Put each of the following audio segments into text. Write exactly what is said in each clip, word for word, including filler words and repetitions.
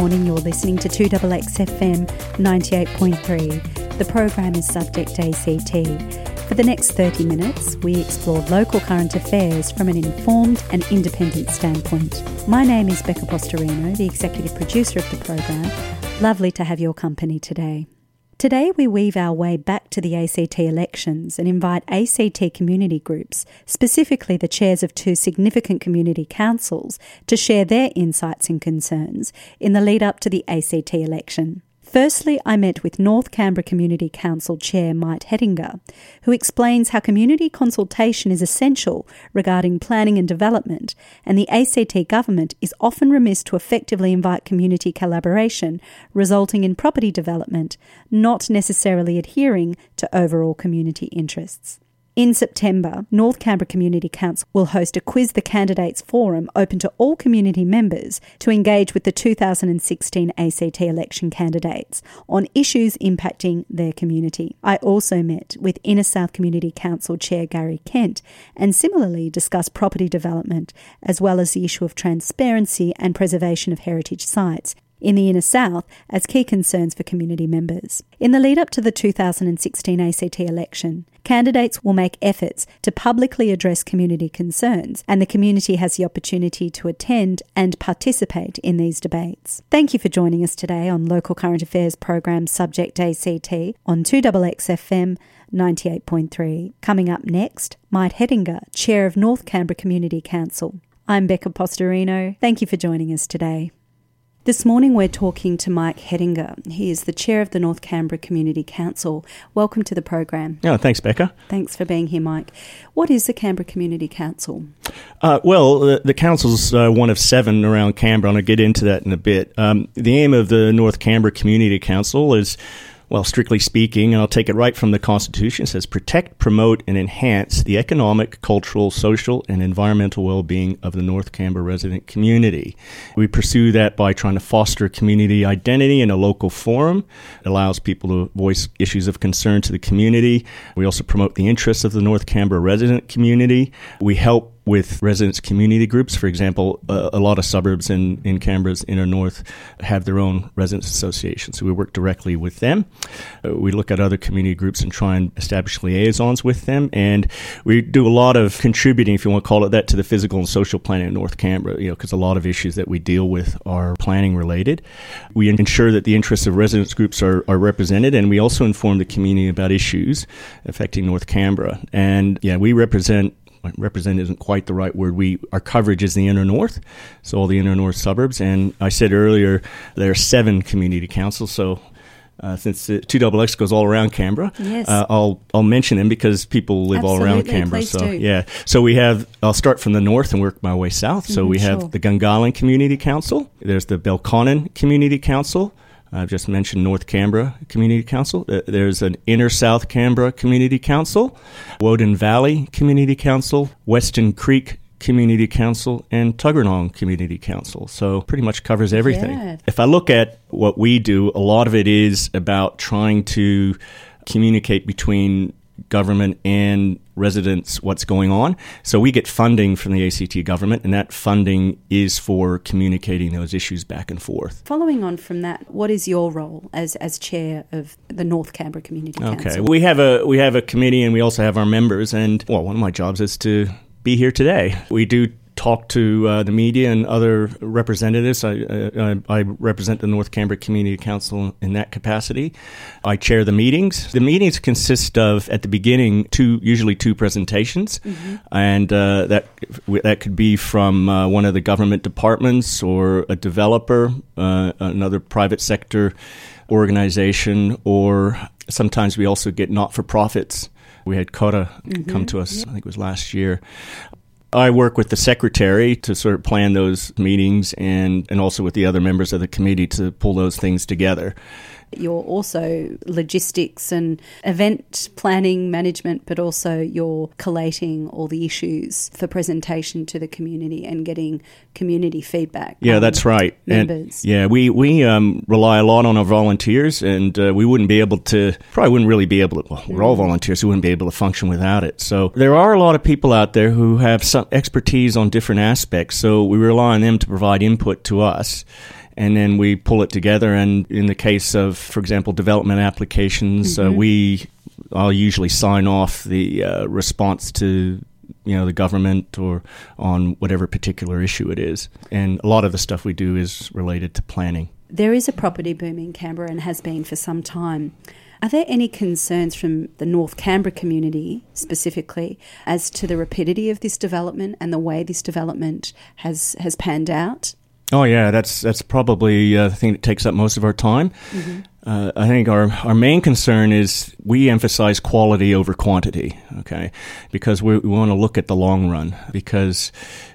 morning you're listening to two X X F M ninety-eight point three. The program is subject A C T. For the next thirty minutes, we explore local current affairs from an informed and independent standpoint. My name is Becca Postorino, the executive producer of the program. Lovely to have your company today. Today we weave our way back to the A C T elections and invite A C T community groups, specifically the chairs of two significant community councils, to share their insights and concerns in the lead-up to the A C T election. Firstly, I met with North Canberra Community Council Chair Mike Hettinger, who explains how community consultation is essential regarding planning and development, and the A C T government is often remiss to effectively invite community collaboration, resulting in property development not necessarily adhering to overall community interests. In September, North Canberra Community Council will host a Quiz the Candidates forum open to all community members to engage with the two thousand sixteen A C T election candidates on issues impacting their community. I also met with Inner South Community Council Chair Gary Kent and similarly discussed property development as well as the issue of transparency and preservation of heritage sites in the Inner South as key concerns for community members. In the lead-up to the two thousand sixteen A C T election, candidates will make efforts to publicly address community concerns, and the community has the opportunity to attend and participate in these debates. Thank you for joining us today on Local Current Affairs Program Subject A C T on two X X F M ninety-eight point three. Coming up next, Mike Hettinger, Chair of North Canberra Community Council. I'm Becca Postorino. Thank you for joining us today. This morning we're talking to Mike Hettinger. He is the Chair of the North Canberra Community Council. Welcome to the program. Oh, thanks, Becca. Thanks for being here, Mike. What is the Canberra Community Council? Uh, well, the, the council's uh, one of seven around Canberra, and I'll get into that in a bit. Um, the aim of the North Canberra Community Council is, well, strictly speaking, and I'll take it right from the Constitution, it says protect, promote and enhance the economic, cultural, social and environmental well-being of the North Canberra resident community. We pursue that by trying to foster community identity in a local forum. It allows people to voice issues of concern to the community. We also promote the interests of the North Canberra resident community. We help with residents' community groups. For example, uh, a lot of suburbs in, in Canberra's inner north have their own residents' associations, so we work directly with them. Uh, we look at other community groups and try and establish liaisons with them, and we do a lot of contributing, if you want to call it that, to the physical and social planning in North Canberra, you know, because a lot of issues that we deal with are planning-related. We ensure that the interests of residents' groups are, are represented, and we also inform the community about issues affecting North Canberra. And, yeah, we represent Represent isn't quite the right word. We our coverage is the inner north, so all the inner north suburbs. And I said earlier there are seven community councils. So uh, since two X X goes all around Canberra, yes. uh, I'll I'll mention them because people live Absolutely, all around Canberra. So do. yeah, so we have. I'll start from the north and work my way south. So mm-hmm, we have sure. the Gungalan Community Council. There's the Belconnen Community Council. I've just mentioned North Canberra Community Council. There's an Inner South Canberra Community Council, Woden Valley Community Council, Weston Creek Community Council, and Tuggeranong Community Council. So pretty much covers everything. Yeah. If I look at what we do, a lot of it is about trying to communicate between government and residents what's going on. So we get funding from the A C T government, and that funding is for communicating those issues back and forth. Following on from that, what is your role as as chair of the North Canberra Community Council? Okay, we have a we have a committee, and we also have our members. And well, one of my jobs is to be here today. We do talk to uh, the media and other representatives. I, I, I represent the North Canberra Community Council in that capacity. I chair the meetings. The meetings consist of, at the beginning, two usually two presentations, mm-hmm. and uh, that that could be from uh, one of the government departments or a developer, uh, another private sector organization, or sometimes we also get not-for-profits. We had COTA mm-hmm. come to us, I think it was last year. I work with the secretary to sort of plan those meetings and, and also with the other members of the committee to pull those things together. You're also logistics and event planning management, but also you're collating all the issues for presentation to the community and getting community feedback. Yeah, that's right. Members. And yeah, we, we um, rely a lot on our volunteers, and uh, we wouldn't be able to, probably wouldn't really be able to, well, we're all volunteers, we wouldn't be able to function without it. So there are a lot of people out there who have some expertise on different aspects, so we rely on them to provide input to us. and then we pull it together. And in the case of, for example, development applications, mm-hmm. uh, we I'll usually sign off the uh, response to, you know, the government or on whatever particular issue it is. And a lot of the stuff we do is related to planning. There is a property boom in Canberra and has been for some time. Are there any concerns from the North Canberra community specifically as to the rapidity of this development and the way this development has, has panned out? Oh, yeah, that's that's probably uh, the thing that takes up most of our time. Mm-hmm. Uh, I think our, our main concern is we emphasize quality over quantity, okay, because we, we want to look at the long run, because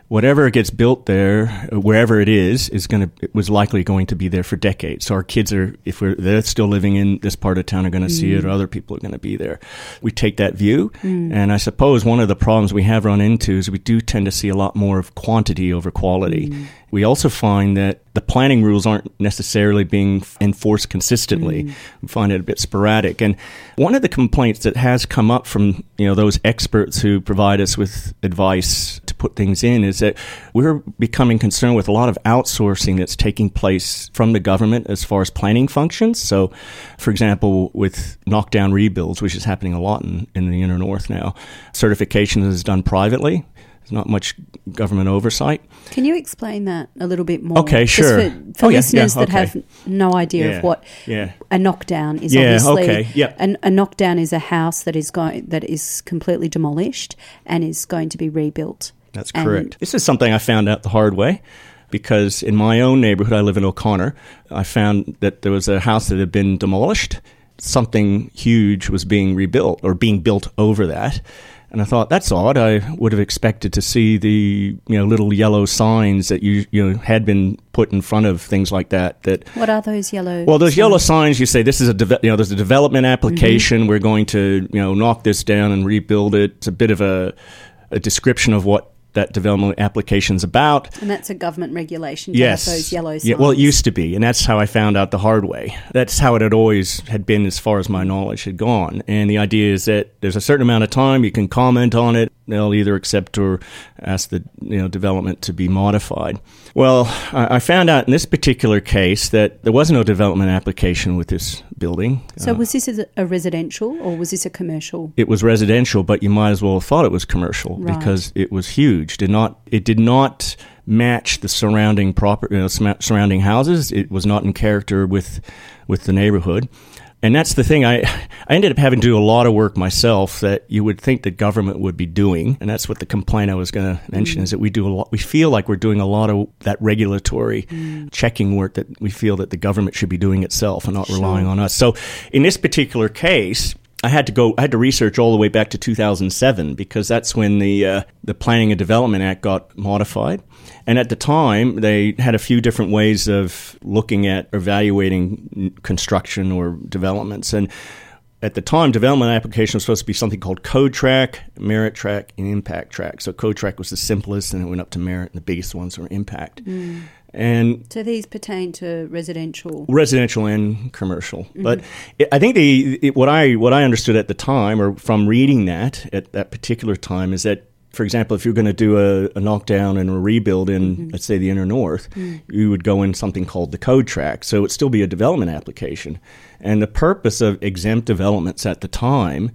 whatever gets built there, wherever it is, is going to was likely going to be there for decades. So our kids are, if we're they're still living in this part of town, are going to mm. see it, or other people are going to be there. We take that view, mm. and I suppose one of the problems we have run into is we do tend to see a lot more of quantity over quality. Mm. We also find that the planning rules aren't necessarily being enforced consistently. Mm. We find it a bit sporadic, and one of the complaints that has come up from you know those experts who provide us with advice to put things in is that we're becoming concerned with a lot of outsourcing that's taking place from the government as far as planning functions. So, for example, with knockdown rebuilds, which is happening a lot in, in the inner north now, certification is done privately. There's not much government oversight. Can you explain that a little bit more? Okay, sure. Just for, for oh, listeners yeah, yeah, okay. that have no idea yeah, of what yeah. a knockdown is, yeah, obviously. Okay, yep. a, a knockdown is a house that is going that is completely demolished and is going to be rebuilt. That's correct. And this is something I found out the hard way, because in my own neighborhood, I live in O'Connor, I found that there was a house that had been demolished. Something huge was being rebuilt or being built over that. And I thought, that's odd. I would have expected to see the you know little yellow signs that you you know, had been put in front of things like that. That what are those yellow? Well, those signs? Yellow signs. You say this is a de- you know there's a development application. Mm-hmm. We're going to you know knock this down and rebuild it. It's a bit of a, a description of what that development application's about. And that's a government regulation to yes. have those yellow signs. Yeah, well, it used to be, and that's how I found out the hard way. That's how it had always had been as far as my knowledge had gone. And the idea is that there's a certain amount of time you can comment on it. They'll either accept or ask the you know development to be modified. Well, I, I found out in this particular case that there was no development application with this building. So uh, was this a residential or was this a commercial? It was residential, but you might as well have thought it was commercial right. because it was huge. Did not it did not match the surrounding proper you know, surrounding houses. It was not in character with with the neighborhood. And that's the thing, I, I ended up having to do a lot of work myself that you would think the government would be doing. And that's what the complaint I was going to mention mm. is that we do a lot, we feel like we're doing a lot of that regulatory mm. checking work that we feel that the government should be doing itself and not sure. relying on us. So in this particular case, I had to go, I had to research all the way back to two thousand seven because that's when the uh, the Planning and Development Act got modified. And at the time, they had a few different ways of looking at evaluating construction or developments. And at the time, development application was supposed to be something called Code Track, Merit Track, and Impact Track. So Code Track was the simplest, and it went up to Merit, and the biggest ones were Impact. Mm. And so these pertain to residential, residential and commercial. Mm-hmm. But it, I think the it, what I what I understood at the time, or from reading that at that particular time, is that, for example, if you're going to do a, a knockdown and a rebuild in, mm-hmm. let's say, the inner north, mm. you would go in something called the Code Track. So it would still be a development application, and the purpose of exempt developments at the time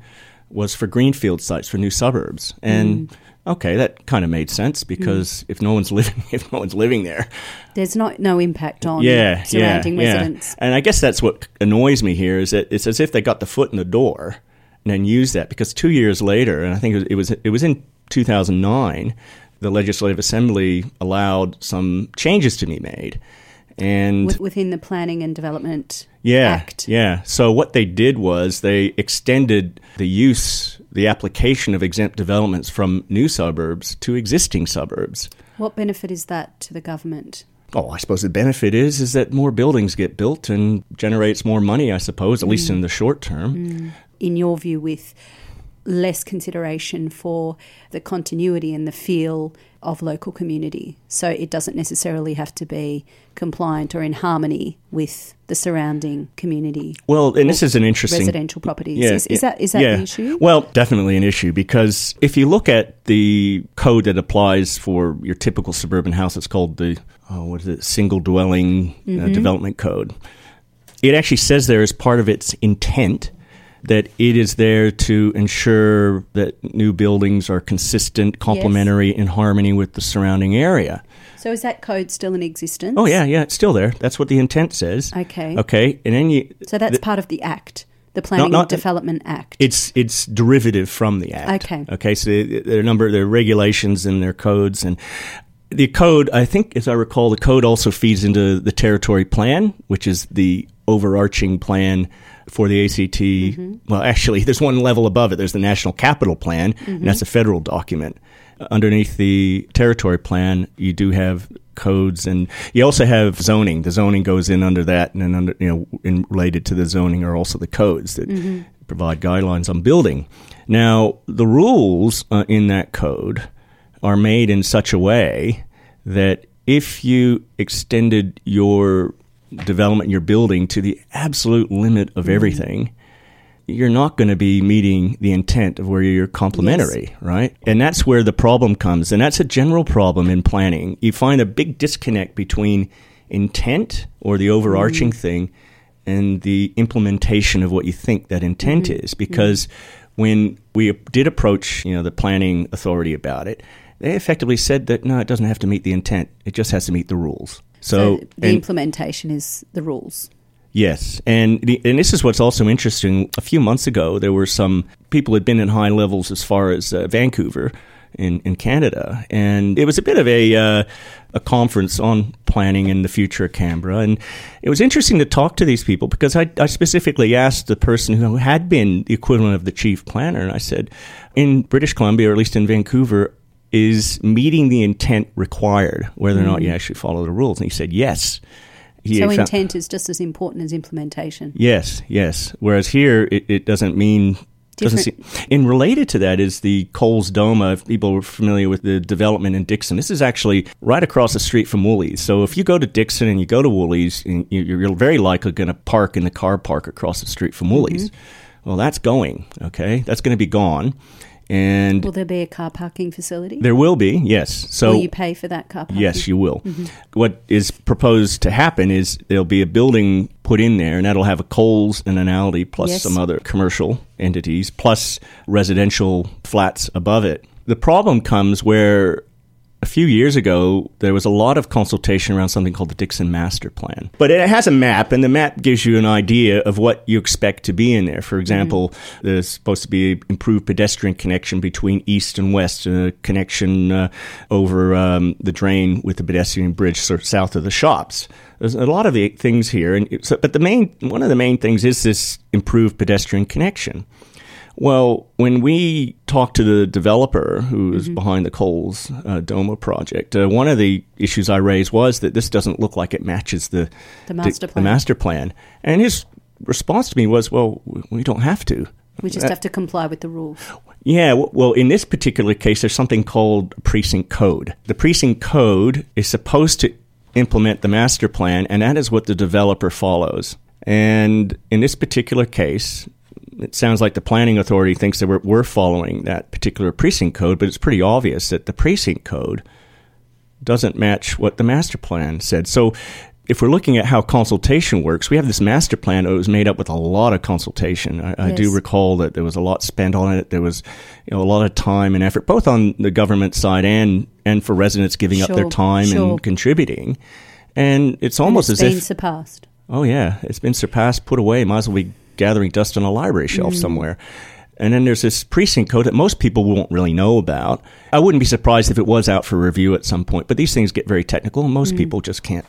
was for greenfield sites for new suburbs and. Mm. Okay, that kind of made sense because mm. if no one's living, if no one's living there, there's not no impact on yeah, surrounding yeah, residents. Yeah. And I guess that's what annoys me here is that it's as if they got the foot in the door and then used that, because two years later, and I think it was it was, it was in two thousand nine, the Legislative Assembly allowed some changes to be made. And within the Planning and Development yeah, Act. Yeah. So what they did was they extended the use, the application of exempt developments from new suburbs to existing suburbs. What benefit is that to the government? Oh, I suppose the benefit is is that more buildings get built and generates more money, I suppose, at mm. least in the short term. Mm. In your view with less consideration for the continuity and the feel of local community. So it doesn't necessarily have to be compliant or in harmony with the surrounding community. Well, and this is an interesting... Residential properties. Yeah, is, is yeah, that, is that yeah. an issue? Well, definitely an issue, because if you look at the code that applies for your typical suburban house, it's called the, oh, what is it, single dwelling mm-hmm. uh, development code. It actually says there as part of its intent that it is there to ensure that new buildings are consistent, complementary, yes. in harmony with the surrounding area. So is that code still in existence? Oh, yeah, yeah, it's still there. That's what the intent says. Okay. Okay. And then you... So that's the, part of the Act, the Planning and Development Act. It's it's derivative from the Act. Okay. Okay, so there are a number there are regulations and there are codes, and... The code, I think, as I recall, the code also feeds into the territory plan, which is the overarching plan for the A C T. Mm-hmm. Well, actually, there's one level above it. There's the National Capital Plan, mm-hmm. and that's a federal document. Underneath the territory plan, you do have codes, and you also have zoning. The zoning goes in under that, and then under, you know, in, related to the zoning are also the codes that mm-hmm. provide guidelines on building. Now, the rules uh, in that code are made in such a way that if you extended your development, your building to the absolute limit of everything, you're not going to be meeting the intent of where you're complementary, yes. right? And that's where the problem comes. And that's a general problem in planning. You find a big disconnect between intent or the overarching mm-hmm. thing and the implementation of what you think that intent mm-hmm. is, because mm-hmm. when we did approach, you know, the planning authority about it, they effectively said that, no, it doesn't have to meet the intent. It just has to meet the rules. So, so the and, implementation is the rules. Yes. And the, and this is what's also interesting. A few months ago, there were some people who had been in high levels as far as uh, Vancouver in, in Canada. And it was a bit of a uh, a conference on planning in the future of Canberra. And it was interesting to talk to these people, because I, I specifically asked the person who had been the equivalent of the chief planner. And I said, in British Columbia, or at least in Vancouver, is meeting the intent required, whether or not you actually follow the rules? And he said yes. He so found, intent is just as important as implementation. Yes, yes. Whereas here, it, it doesn't mean... Doesn't seem, and related to that is the Coles Doma, if people are familiar with the development in Dickson. This is actually right across the street from Woolies. So if you go to Dickson and you go to Woolies, you're very likely going to park in the car park across the street from Woolies. Mm-hmm. Well, that's going, okay? That's going to be gone. And will there be a car parking facility? There will be, yes. So will you pay for that car parking? Yes, you will. Mm-hmm. What is proposed to happen is there'll be a building put in there, and that'll have a Coles and an Aldi plus yes. some other commercial entities, plus residential flats above it. The problem comes where a few years ago, there was a lot of consultation around something called the Dickson Master Plan. But it has a map, and the map gives you an idea of what you expect to be in there. For example, mm-hmm. there's supposed to be an improved pedestrian connection between east and west, a connection uh, over um, the drain with the pedestrian bridge sort of south of the shops. There's a lot of the things here. and so, But the main one of the main things is this improved pedestrian connection. Well, when we talked to the developer who was mm-hmm. behind the Coles uh, Doma project, uh, one of the issues I raised was that this doesn't look like it matches the the master, the, plan. the master plan. And his response to me was, well, we don't have to. We just uh, have to comply with the rules. Yeah. Well, in this particular case, there's something called precinct code. The precinct code is supposed to implement the master plan, and that is what the developer follows. And in this particular case... It sounds like the planning authority thinks that we're, we're following that particular precinct code, but it's pretty obvious that the precinct code doesn't match what the master plan said. So if we're looking at how consultation works, we have this master plan that was made up with a lot of consultation. I, yes. I do recall that there was a lot spent on it. There was, you know, a lot of time and effort, both on the government side and, and for residents giving sure, up their time sure. and contributing. And it's almost and it's as been if... been surpassed. Oh, yeah. It's been surpassed, put away. Might as well be... gathering dust on a library shelf mm. somewhere. And then there's this precinct code that most people won't really know about. I wouldn't be surprised if it was out for review at some point, but these things get very technical, and most mm. people just can't.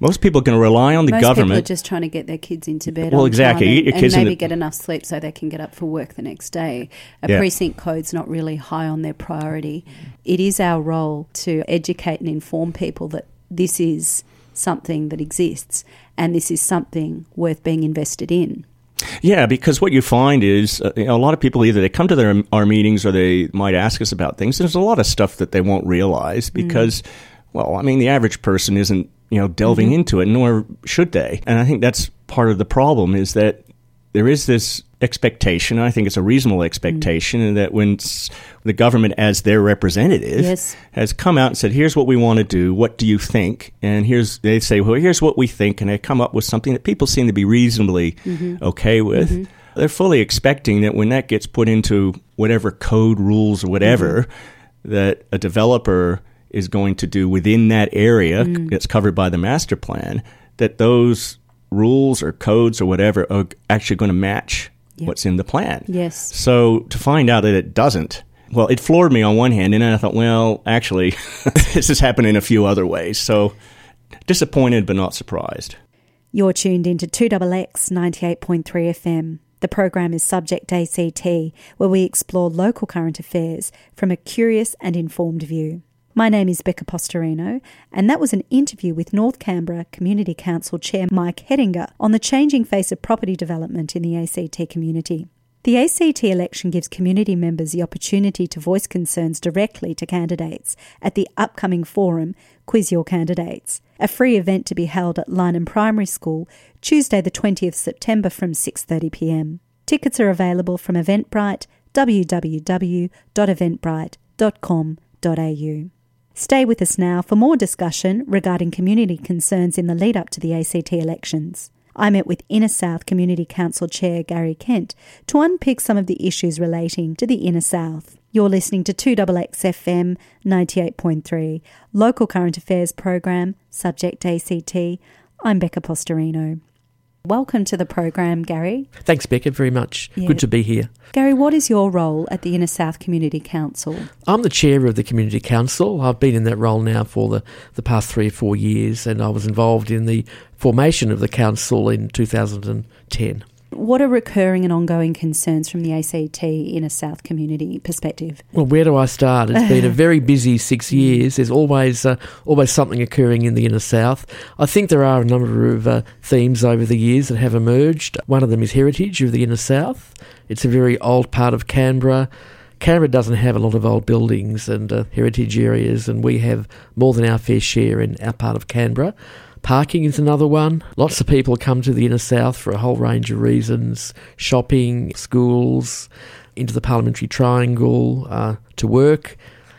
Most people are going to rely on the most government. Most people are just trying to get their kids into bed. Well, exactly. And, your kids and maybe the, get enough sleep so they can get up for work the next day. A yeah. precinct code's not really high on their priority. It is our role to educate and inform people that this is something that exists and this is something worth being invested in. Yeah, because what you find is uh, you know, a lot of people either they come to their, our meetings or they might ask us about things. There's a lot of stuff that they won't realize because, mm. well, I mean, the average person isn't, you know, delving mm-hmm. into it, nor should they. And I think that's part of the problem is that there is this expectation, and I think it's a reasonable expectation, mm. and that when the government as their representative yes. has come out and said, here's what we want to do, what do you think? And here's they say, well, here's what we think, and they come up with something that people seem to be reasonably mm-hmm. okay with. Mm-hmm. They're fully expecting that when that gets put into whatever code rules or whatever, mm-hmm. that a developer is going to do within that area mm. that's covered by the master plan, that those rules or codes or whatever are actually going to match Yep. what's in the plan. Yes. So to find out that it doesn't, well, it floored me on one hand, and then I thought, well, actually, this has happened in a few other ways. So disappointed but not surprised. You're tuned into two X X ninety-eight point three F M. The program is Subject A C T, where we explore local current affairs from a curious and informed view. My name is Becca Postorino, and that was an interview with North Canberra Community Council Chair Mike Hettinger on the changing face of property development in the A C T community. The A C T election gives community members the opportunity to voice concerns directly to candidates at the upcoming forum, Quiz Your Candidates, a free event to be held at Lyneham Primary School, Tuesday the twentieth of September from six thirty p m. Tickets are available from Eventbrite, w w w dot eventbrite dot com dot a u. Stay with us now for more discussion regarding community concerns in the lead-up to the A C T elections. I met with Inner South Community Council Chair Gary Kent to unpick some of the issues relating to the Inner South. You're listening to two X X F M ninety-eight point three, Local Current Affairs Program, Subject A C T. I'm Becca Postorino. Welcome to the program, Gary. Thanks, Becca, very much. Yeah. Good to be here. Gary, what is your role at the Inner South Community Council? I'm the chair of the Community Council. I've been in that role now for the, the past three or four years, and I was involved in the formation of the council in two thousand ten. What are recurring and ongoing concerns from the A C T Inner South community perspective? Well, where do I start? It's been a very busy six years. There's always uh, always something occurring in the Inner South. I think there are a number of uh, themes over the years that have emerged. One of them is heritage of the Inner South. It's a very old part of Canberra. Canberra doesn't have a lot of old buildings and uh, heritage areas, and we have more than our fair share in our part of Canberra. Parking is another one. Lots of people come to the Inner South for a whole range of reasons. Shopping, schools, into the Parliamentary Triangle, uh, to work.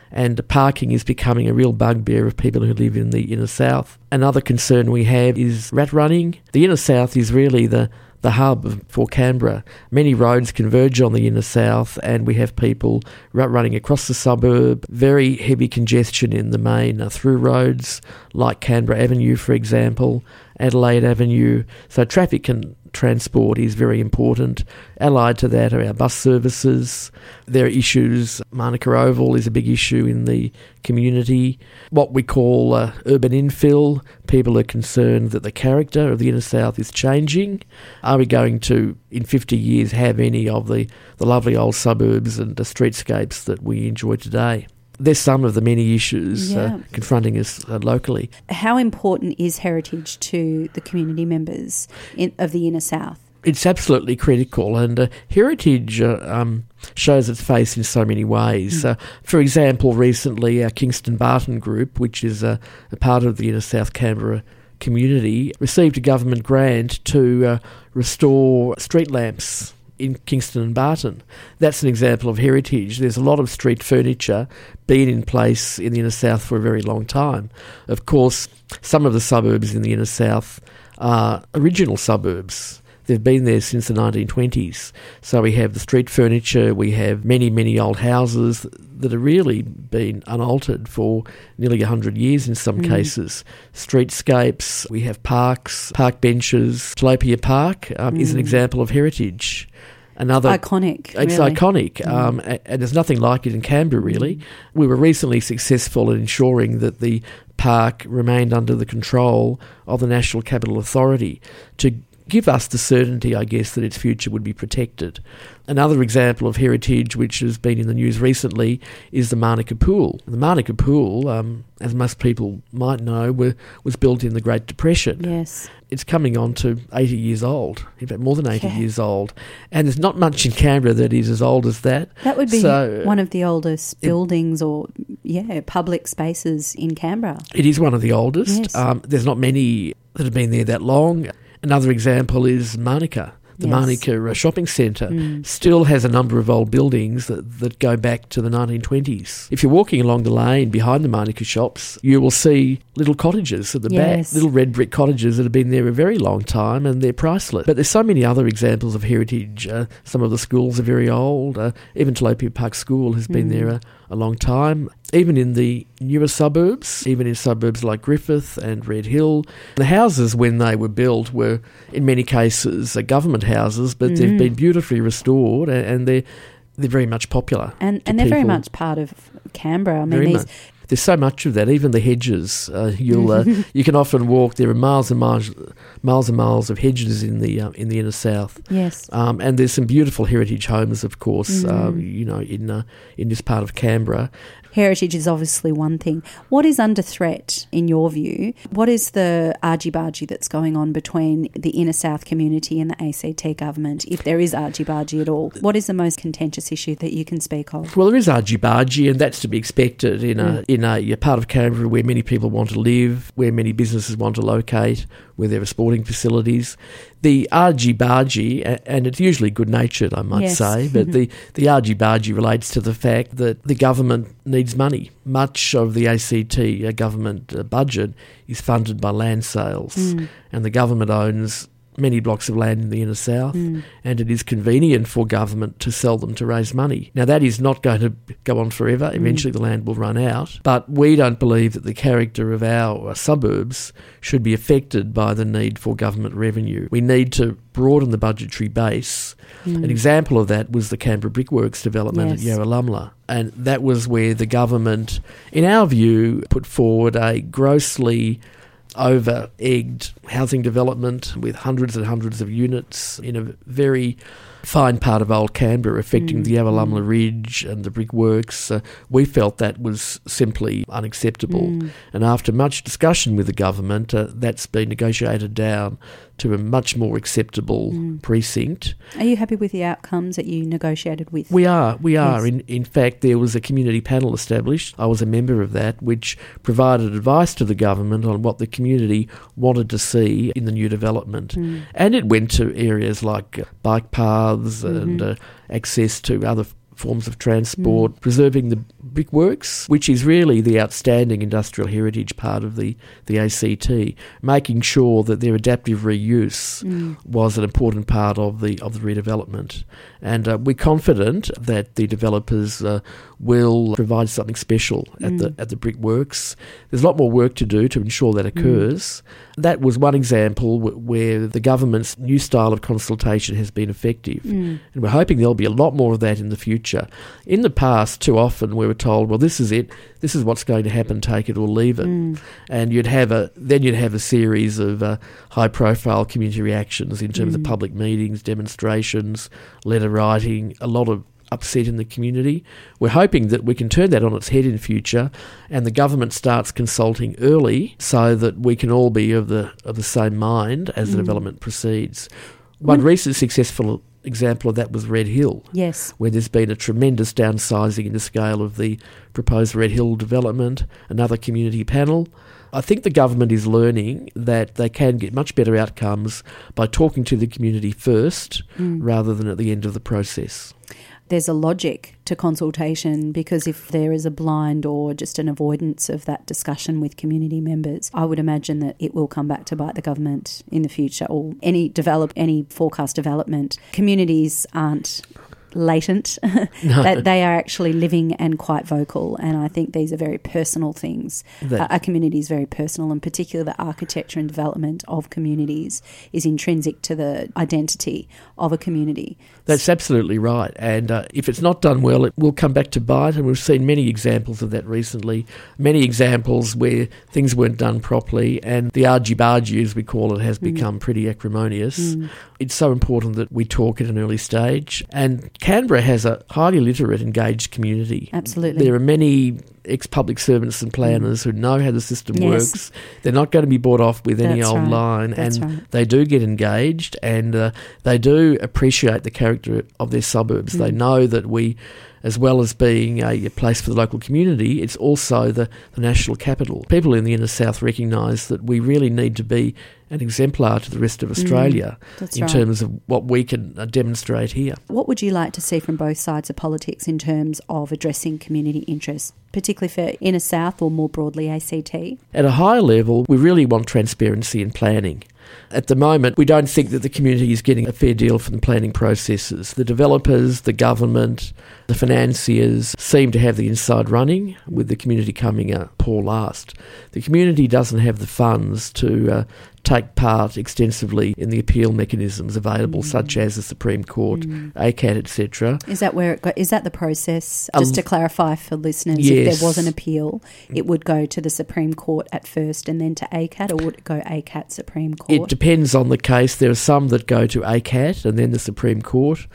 And parking is becoming a real bugbear of people who live in the Inner South. Another concern we have is rat running. The Inner South is really the, the hub for Canberra. Many roads converge on the Inner South, and we have people rat running across the suburb. Very heavy congestion in the main uh, through roads like Canberra Avenue, for example, Adelaide Avenue. So traffic and transport is very important. Allied to that are our bus services. There are issues. Manuka Oval is a big issue in the community. What we call uh, urban infill. People are concerned that the character of the Inner South is changing. Are we going to, in fifty years, have any of the, the lovely old suburbs and the streetscapes that we enjoy today? There's some of the many issues yeah. uh, confronting us uh, locally. How important is heritage to the community members in, of the Inner South? It's absolutely critical, and uh, heritage uh, um, shows its face in so many ways. Mm. Uh, for example, recently, our Kingston Barton Group, which is uh, a part of the Inner South Canberra community, received a government grant to uh, restore street lamps in Kingston and Barton. That's an example of heritage. There's a lot of street furniture been in place in the Inner South for a very long time. Of course, some of the suburbs in the Inner South are original suburbs. They've been there since the nineteen twenties. So we have the street furniture, we have many, many old houses that have really been unaltered for nearly one hundred years in some mm. cases. Streetscapes, we have parks, park benches. Telopea Park um, mm. is an example of heritage. Another iconic. It's really. iconic, mm. um, and there's nothing like it in Canberra, really. We were recently successful in ensuring that the park remained under the control of the National Capital Authority to give us the certainty, I guess, that its future would be protected. Another example of heritage which has been in the news recently is the Manuka Pool. The Manuka Pool, um, as most people might know, were, was built in the Great Depression. Yes. It's coming on to eighty years old, in fact more than eighty yeah. years old. And there's not much in Canberra that is as old as that. That would be so, one of the oldest buildings it, or, yeah, public spaces in Canberra. It is one of the oldest. Yes. Um, there's not many that have been there that long. Another example is Manuka. The yes. Manuka Shopping Centre mm. still has a number of old buildings that, that go back to the nineteen twenties. If you're walking along the lane behind the Manuka shops, you will see little cottages at the yes. back, little red brick cottages that have been there a very long time, and they're priceless. But there's so many other examples of heritage. Uh, some of the schools are very old. Uh, even Telopea Park School has mm. been there a, a long time. Even in the newer suburbs, even in suburbs like Griffith and Red Hill, the houses when they were built were in many cases government houses, but mm. they've been beautifully restored and they're, they're very much popular. And, and they're people. very much part of Canberra. I mean, very these... much. There's so much of that, even the hedges. Uh, you'll uh, you can often walk. There are miles and miles, miles and miles of hedges in the uh, in the inner south. Yes, um, and there's some beautiful heritage homes, of course. Mm. Uh, you know, in uh, in this part of Canberra, heritage is obviously one thing. What is under threat, in your view? What is the argy-bargy that's going on between the inner south community and the A C T government, if there is argy-bargy at all? What is the most contentious issue that you can speak of? Well, there is argy-bargy, and that's to be expected in a mm. in a part of Canberra where many people want to live, where many businesses want to locate, where there are sporting facilities. The argy-bargy, and it's usually good-natured, I might yes. say, but the, the argy-bargy relates to the fact that the government needs money. Much of the A C T government budget is funded by land sales, mm. and the government owns many blocks of land in the inner south, mm. and it is convenient for government to sell them to raise money. Now, that is not going to go on forever. Eventually mm. the land will run out, but we don't believe that the character of our suburbs should be affected by the need for government revenue. We need to broaden the budgetary base. Mm. An example of that was the Canberra Brickworks development yes. at Yarralumla, and that was where the government, in our view, put forward a grossly over-egged housing development with hundreds and hundreds of units in a very fine part of old Canberra, affecting mm. the Yarralumla Ridge and the brickworks. Uh, we felt that was simply unacceptable. Mm. And after much discussion with the government, uh, that's been negotiated down to a much more acceptable mm. precinct. Are you happy with the outcomes that you negotiated with? We are, we are. Yes. In, in fact, there was a community panel established. I was a member of that, which provided advice to the government on what the community wanted to see in the new development. Mm. And it went to areas like bike paths, and uh, access to other f- forms of transport, mm. preserving the brickworks, which is really the outstanding industrial heritage part of the, the A C T. Making sure that their adaptive reuse mm. was an important part of the of the redevelopment. And uh, we're confident that the developers uh, will provide something special at mm. the at the brickworks. There's a lot more work to do to ensure that occurs. Mm. That was one example w- where the government's new style of consultation has been effective. Mm. And we're hoping there'll be a lot more of that in the future. In the past, too often we were told, well, this is it, this is what's going to happen, take it or leave it. Mm. And you'd have a then you'd have a series of uh, high-profile community reactions in terms mm. of public meetings, demonstrations, letter writing, a lot of upset in the community. We're hoping that we can turn that on its head in future, and the government starts consulting early so that we can all be of the of the same mind as mm. the development proceeds. One mm. recent successful example of that was Red Hill, yes, where there's been a tremendous downsizing in the scale of the proposed Red Hill development. Another community panel. I think the government is learning that they can get much better outcomes by talking to the community first mm. rather than at the end of the process. There's a logic to consultation, because if there is a blind or just an avoidance of that discussion with community members, I would imagine that it will come back to bite the government in the future, or any develop any forecast development. Communities aren't latent, no. that they are actually living and quite vocal. And I think these are very personal things. Uh, our community is very personal, and particularly the architecture and development of communities is intrinsic to the identity of a community. That's absolutely right. And uh, if it's not done well, it will come back to bite. And we've seen many examples of that recently, many examples where things weren't done properly and the argy-bargy, as we call it, has become mm. pretty acrimonious. Mm. It's so important that we talk at an early stage. And Canberra has a highly literate, engaged community. Absolutely. There are many ex-public servants and planners mm. who know how the system yes. works. They're not going to be bought off with any That's old right. line. That's and right. they do get engaged, and uh, they do appreciate the character of their suburbs. Mm. They know that we, as well as being a place for the local community, it's also the, the national capital. People in the Inner South recognise that we really need to be an exemplar to the rest of Australia mm, in right. terms of what we can demonstrate here. What would you like to see from both sides of politics in terms of addressing community interests, particularly for Inner South or more broadly A C T? At a higher level, we really want transparency in planning. At the moment, we don't think that the community is getting a fair deal from the planning processes. The developers, the government, the financiers seem to have the inside running, with the community coming uh, poor last. The community doesn't have the funds to uh, take part extensively in the appeal mechanisms available, mm. such as the Supreme Court, mm. A C A T, et cetera. Is that where it go- is that the process? Just um, to clarify for listeners, yes. if there was an appeal, it would go to the Supreme Court at first and then to A C A T, or would it go A C A T, Supreme Court? It depends on the case. There are some that go to A C A T and then the Supreme Court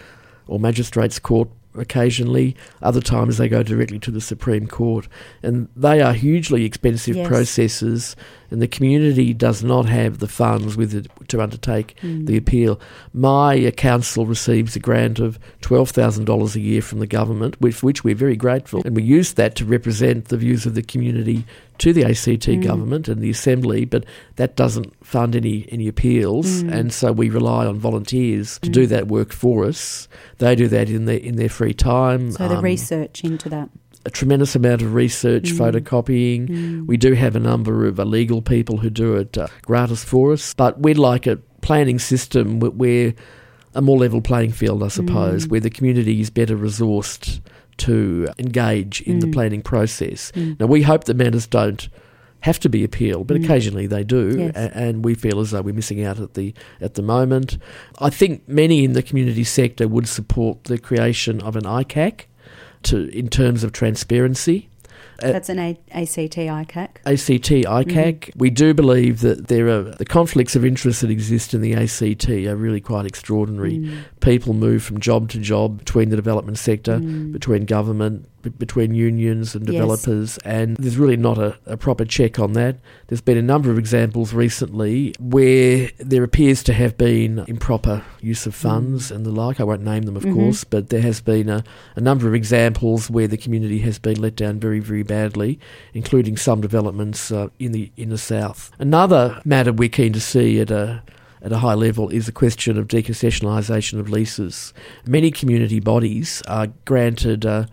or Magistrates' Court occasionally. Other times they go directly to the Supreme Court. And they are hugely expensive yes. processes, and the community does not have the funds with it to undertake mm. the appeal. My uh, council receives a grant of twelve thousand dollars a year from the government, which, which we're very grateful. And we use that to represent the views of the community to the A C T mm. government and the Assembly, but that doesn't fund any, any appeals, mm. and so we rely on volunteers to mm. do that work for us. They do that in their in their free time. So um, the research into that. A tremendous amount of research, mm. photocopying. Mm. We do have a number of legal people who do it uh, gratis for us, but we'd like a planning system where a more level playing field, I suppose, mm. where the community is better resourced to engage in mm. the planning process. Mm. Now, we hope that matters don't have to be appealed, but mm. occasionally they do, yes. a- and we feel as though we're missing out at the at the moment. I think many in the community sector would support the creation of an I C A C to in terms of transparency. That's an a- ACT I C A C. A C T I C A C. Mm-hmm. We do believe that there are the conflicts of interest that exist in the A C T are really quite extraordinary. Mm. People move from job to job between the development sector, mm. between government, b- between unions and developers, yes. and there's really not a, a proper check on that. There's been a number of examples recently where there appears to have been improper use of funds mm. and the like. I won't name them, of mm-hmm. course, but there has been a, a number of examples where the community has been let down very, very badly, including some developments uh, in the in the south. Another matter we're keen to see at a at a high level is the question of deconcessionalisation of leases. Many community bodies are granted uh,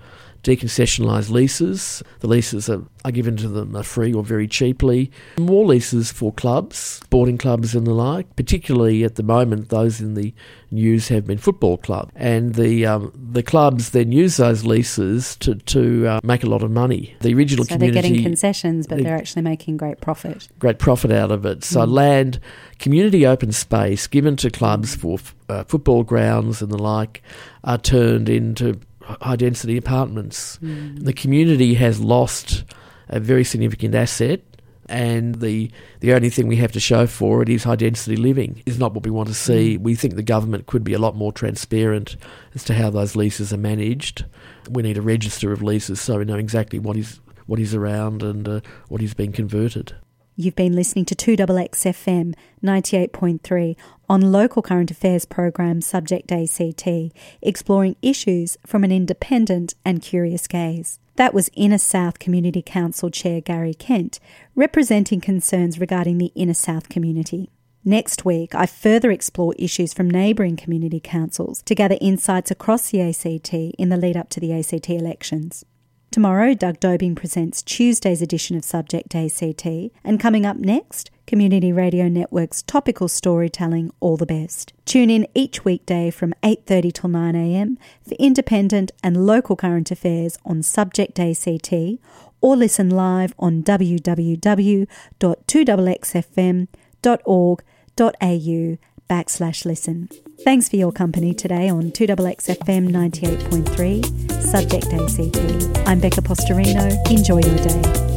deconcessionalised leases. The leases are, are given to them free or very cheaply. More leases for clubs, sporting clubs and the like. Particularly at the moment, those in the news have been football clubs, and the um, the clubs then use those leases to to uh, make a lot of money. The original so community, they're getting concessions, but they, they're actually making great profit. Great profit out of it. So mm. land, community open space given to clubs for uh, football grounds and the like are turned into high-density apartments. Mm. The community has lost a very significant asset, and the the only thing we have to show for it is high-density living. It's not what we want to see. We think the government could be a lot more transparent as to how those leases are managed. We need a register of leases so we know exactly what is, what is around and uh, what is being converted. You've been listening to two X X F M ninety-eight point three on Local Current Affairs program Subject A C T, exploring issues from an independent and curious gaze. That was Inner South Community Council Chair Gary Kent, representing concerns regarding the Inner South community. Next week, I further explore issues from neighbouring community councils to gather insights across the A C T in the lead up to the A C T elections. Tomorrow, Doug Dobing presents Tuesday's edition of Subject A C T, and coming up next, Community Radio Network's topical storytelling all the best. Tune in each weekday from eight thirty till nine a m for independent and local current affairs on Subject A C T, or listen live on w w w dot two x x f m dot org dot a u backslash listen. Thanks for your company today on two X X F M ninety-eight point three, Subject A C T. I'm Becca Postorino. Enjoy your day.